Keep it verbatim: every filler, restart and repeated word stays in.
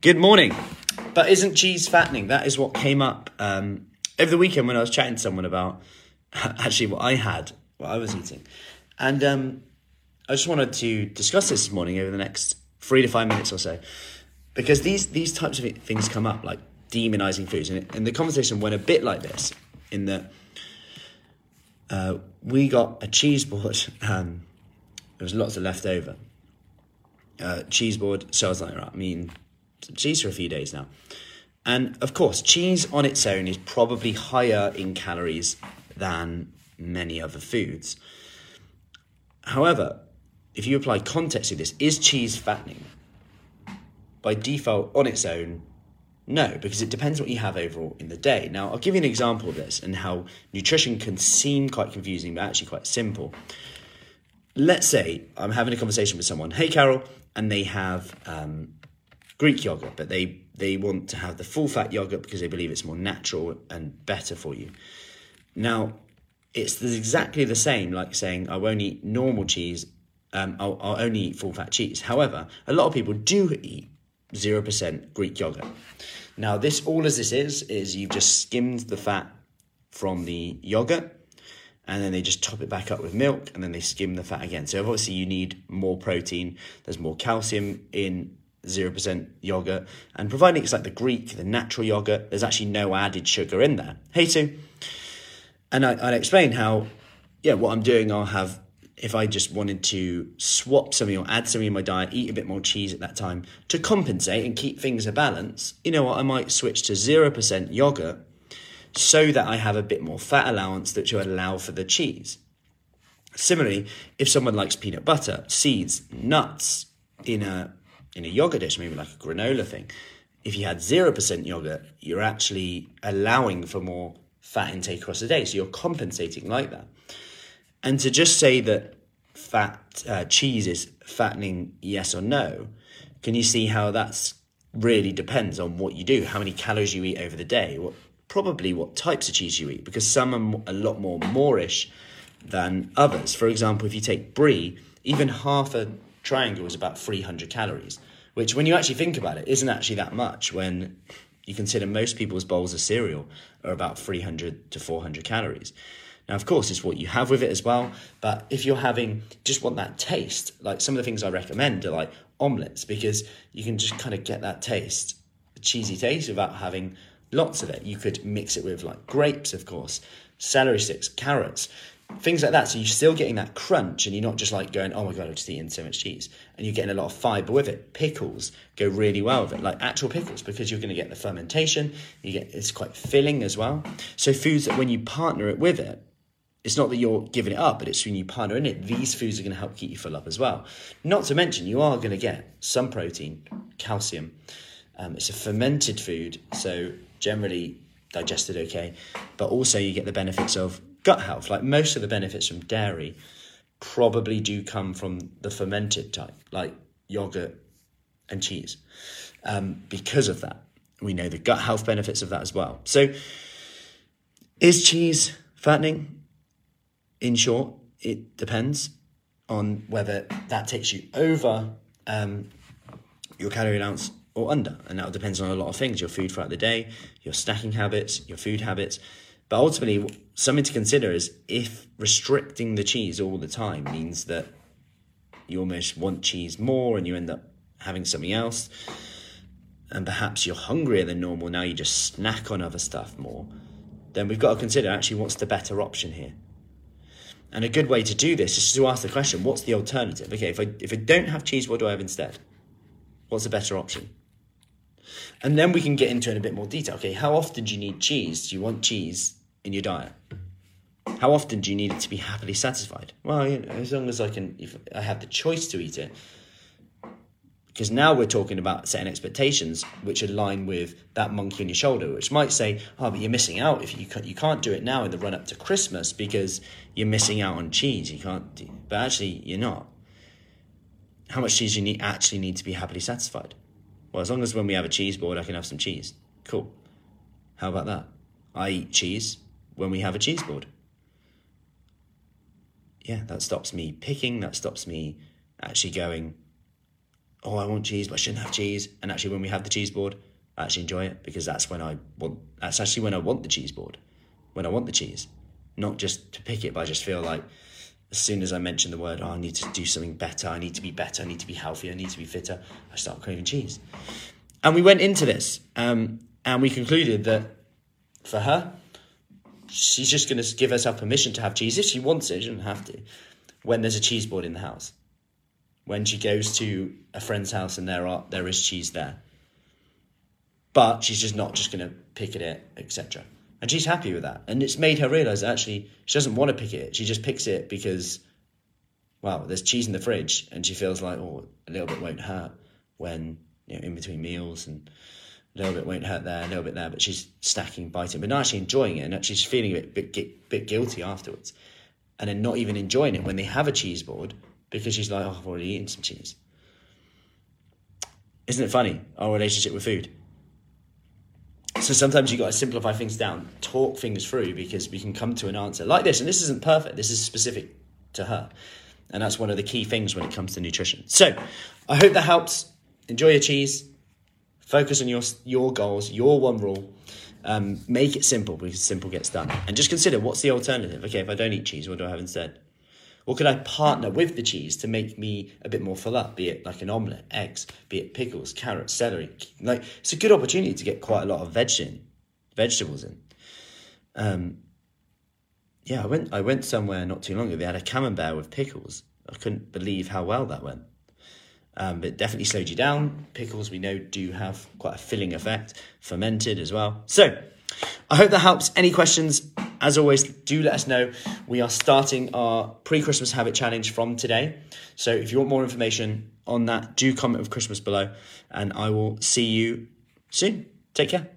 Good morning. But isn't cheese fattening? That is what came up um, over the weekend when I was chatting to someone about actually what I had, what I was eating. And um, I just wanted to discuss this this morning over the next three to five minutes or so, because these these types of things come up, like demonizing foods. And, and the conversation went a bit like this, in that uh, we got a cheese board. Um, there was lots of leftover uh, cheese board. So I was like, right, I mean, some cheese for a few days now. And of course, cheese on its own is probably higher in calories than many other foods. However, if you apply context to this, is cheese fattening? By default, on its own, no, because it depends what you have overall in the day. Now, I'll give you an example of this and how nutrition can seem quite confusing, but actually quite simple. Let's say I'm having a conversation with someone, hey, Carol, and they have um, Greek yogurt, but they, they want to have the full-fat yogurt because they believe it's more natural and better for you. Now, it's exactly the same like saying I won't eat normal cheese, um, I'll, I'll only eat full-fat cheese. However, a lot of people do eat zero percent Greek yogurt. Now, this all as this is, is you've just skimmed the fat from the yogurt, and then they just top it back up with milk, and then they skim the fat again. So obviously you need more protein. There's more calcium in zero percent yogurt. And providing it's like the Greek, the natural yogurt, there's actually no added sugar in there. Hey, Sue. And I, I'd explain how, yeah, what I'm doing, I'll have, if I just wanted to swap something or add something in my diet, eat a bit more cheese at that time to compensate and keep things a balance, you know what, I might switch to zero percent yogurt so that I have a bit more fat allowance that should allow for the cheese. Similarly, if someone likes peanut butter, seeds, nuts in a in a yogurt dish, maybe like a granola thing, if you had zero percent yogurt, you're actually allowing for more fat intake across the day. So you're compensating like that. And to just say that fat uh, cheese is fattening, yes or no, can you see how that's really depends on what you do, how many calories you eat over the day, what probably what types of cheese you eat, because some are a lot more Moorish than others. For example, if you take brie, even half a triangle is about three hundred calories, which when you actually think about it, isn't actually that much when you consider most people's bowls of cereal are about three hundred to four hundred calories. Now, of course, it's what you have with it as well. But if you're having, just want that taste, like some of the things I recommend are like omelettes, because you can just kind of get that taste, a cheesy taste without having lots of it. You could mix it with like grapes, of course, celery sticks, carrots, things like that. So you're still getting that crunch and you're not just like going, oh my God, I've just eaten so much cheese. And you're getting a lot of fiber with it. Pickles go really well with it, like actual pickles, because you're going to get the fermentation. You get, it's quite filling as well. So foods that when you partner it with it, it's not that you're giving it up, but it's when you partner in it, these foods are going to help keep you full up as well. Not to mention, you are going to get some protein, calcium. Um, it's a fermented food, so generally digested okay. But also you get the benefits of gut health. Like most of the benefits from dairy probably do come from the fermented type, like yogurt and cheese. Um, because of that, we know the gut health benefits of that as well. So is cheese fattening? In short, it depends on whether that takes you over um, your calorie allowance or under. And that depends on a lot of things, your food throughout the day, your snacking habits, your food habits. But ultimately, something to consider is if restricting the cheese all the time means that you almost want cheese more and you end up having something else, and perhaps you're hungrier than normal, now you just snack on other stuff more, then we've got to consider actually what's the better option here. And a good way to do this is to ask the question, what's the alternative? Okay, if I if I don't have cheese, what do I have instead? What's the better option? And then we can get into it in a bit more detail. Okay, how often do you need cheese? Do you want cheese in your diet? How often do you need it to be happily satisfied? Well, you know, as long as I can, if I have the choice to eat it. Because now we're talking about setting expectations which align with that monkey on your shoulder, which might say, oh, but you're missing out if you can't, you can't do it now in the run up to Christmas because you're missing out on cheese. You can't do, but actually you're not. How much cheese do you need, actually need to be happily satisfied? Well, as long as when we have a cheese board, I can have some cheese. Cool. How about that? I eat cheese when we have a cheese board. Yeah, that stops me picking. That stops me actually going, oh, I want cheese, but I shouldn't have cheese. And actually, when we have the cheese board, I actually enjoy it, because that's when I want, that's actually when I want the cheese board, when I want the cheese, not just to pick it, but I just feel like as soon as I mention the word, oh, I need to do something better, I need to be better, I need to be healthier, I need to be fitter, I start craving cheese. And we went into this, um, and we concluded that for her, she's just going to give herself permission to have cheese. If she wants it, she doesn't have to, when there's a cheese board in the house. When she goes to a friend's house and there are there is cheese there. But she's just not just going to pick at it, et cetera. And she's happy with that. And it's made her realise that actually she doesn't want to pick it. She just picks it because, wow, there's cheese in the fridge. And she feels like, oh, a little bit won't hurt when, you know, in between meals, and a little bit won't hurt there, a little bit there. But she's stacking, biting, but not actually enjoying it. And actually she's feeling a bit, bit, bit guilty afterwards. And then not even enjoying it when they have a cheese board, because she's like, oh, I've already eaten some cheese. Isn't it funny, our relationship with food? So sometimes you've got to simplify things down, talk things through, because we can come to an answer like this. And this isn't perfect. This is specific to her. And that's one of the key things when it comes to nutrition. So I hope that helps. Enjoy your cheese. Focus on your your goals, your one rule. Um, make it simple, because simple gets done. And just consider, what's the alternative? Okay, if I don't eat cheese, what do I have instead? Or could I partner with the cheese to make me a bit more full up, be it like an omelette, eggs, be it pickles, carrots, celery. Like, it's a good opportunity to get quite a lot of veg in, vegetables in. Um, yeah, I went I went somewhere not too long ago. They had a camembert with pickles. I couldn't believe how well that went. Um, but it definitely slowed you down. Pickles, we know, do have quite a filling effect, fermented as well. So I hope that helps. Any questions, as always, do let us know. We are starting our pre-Christmas habit challenge from today. So if you want more information on that, do comment with Christmas below, and I will see you soon. Take care.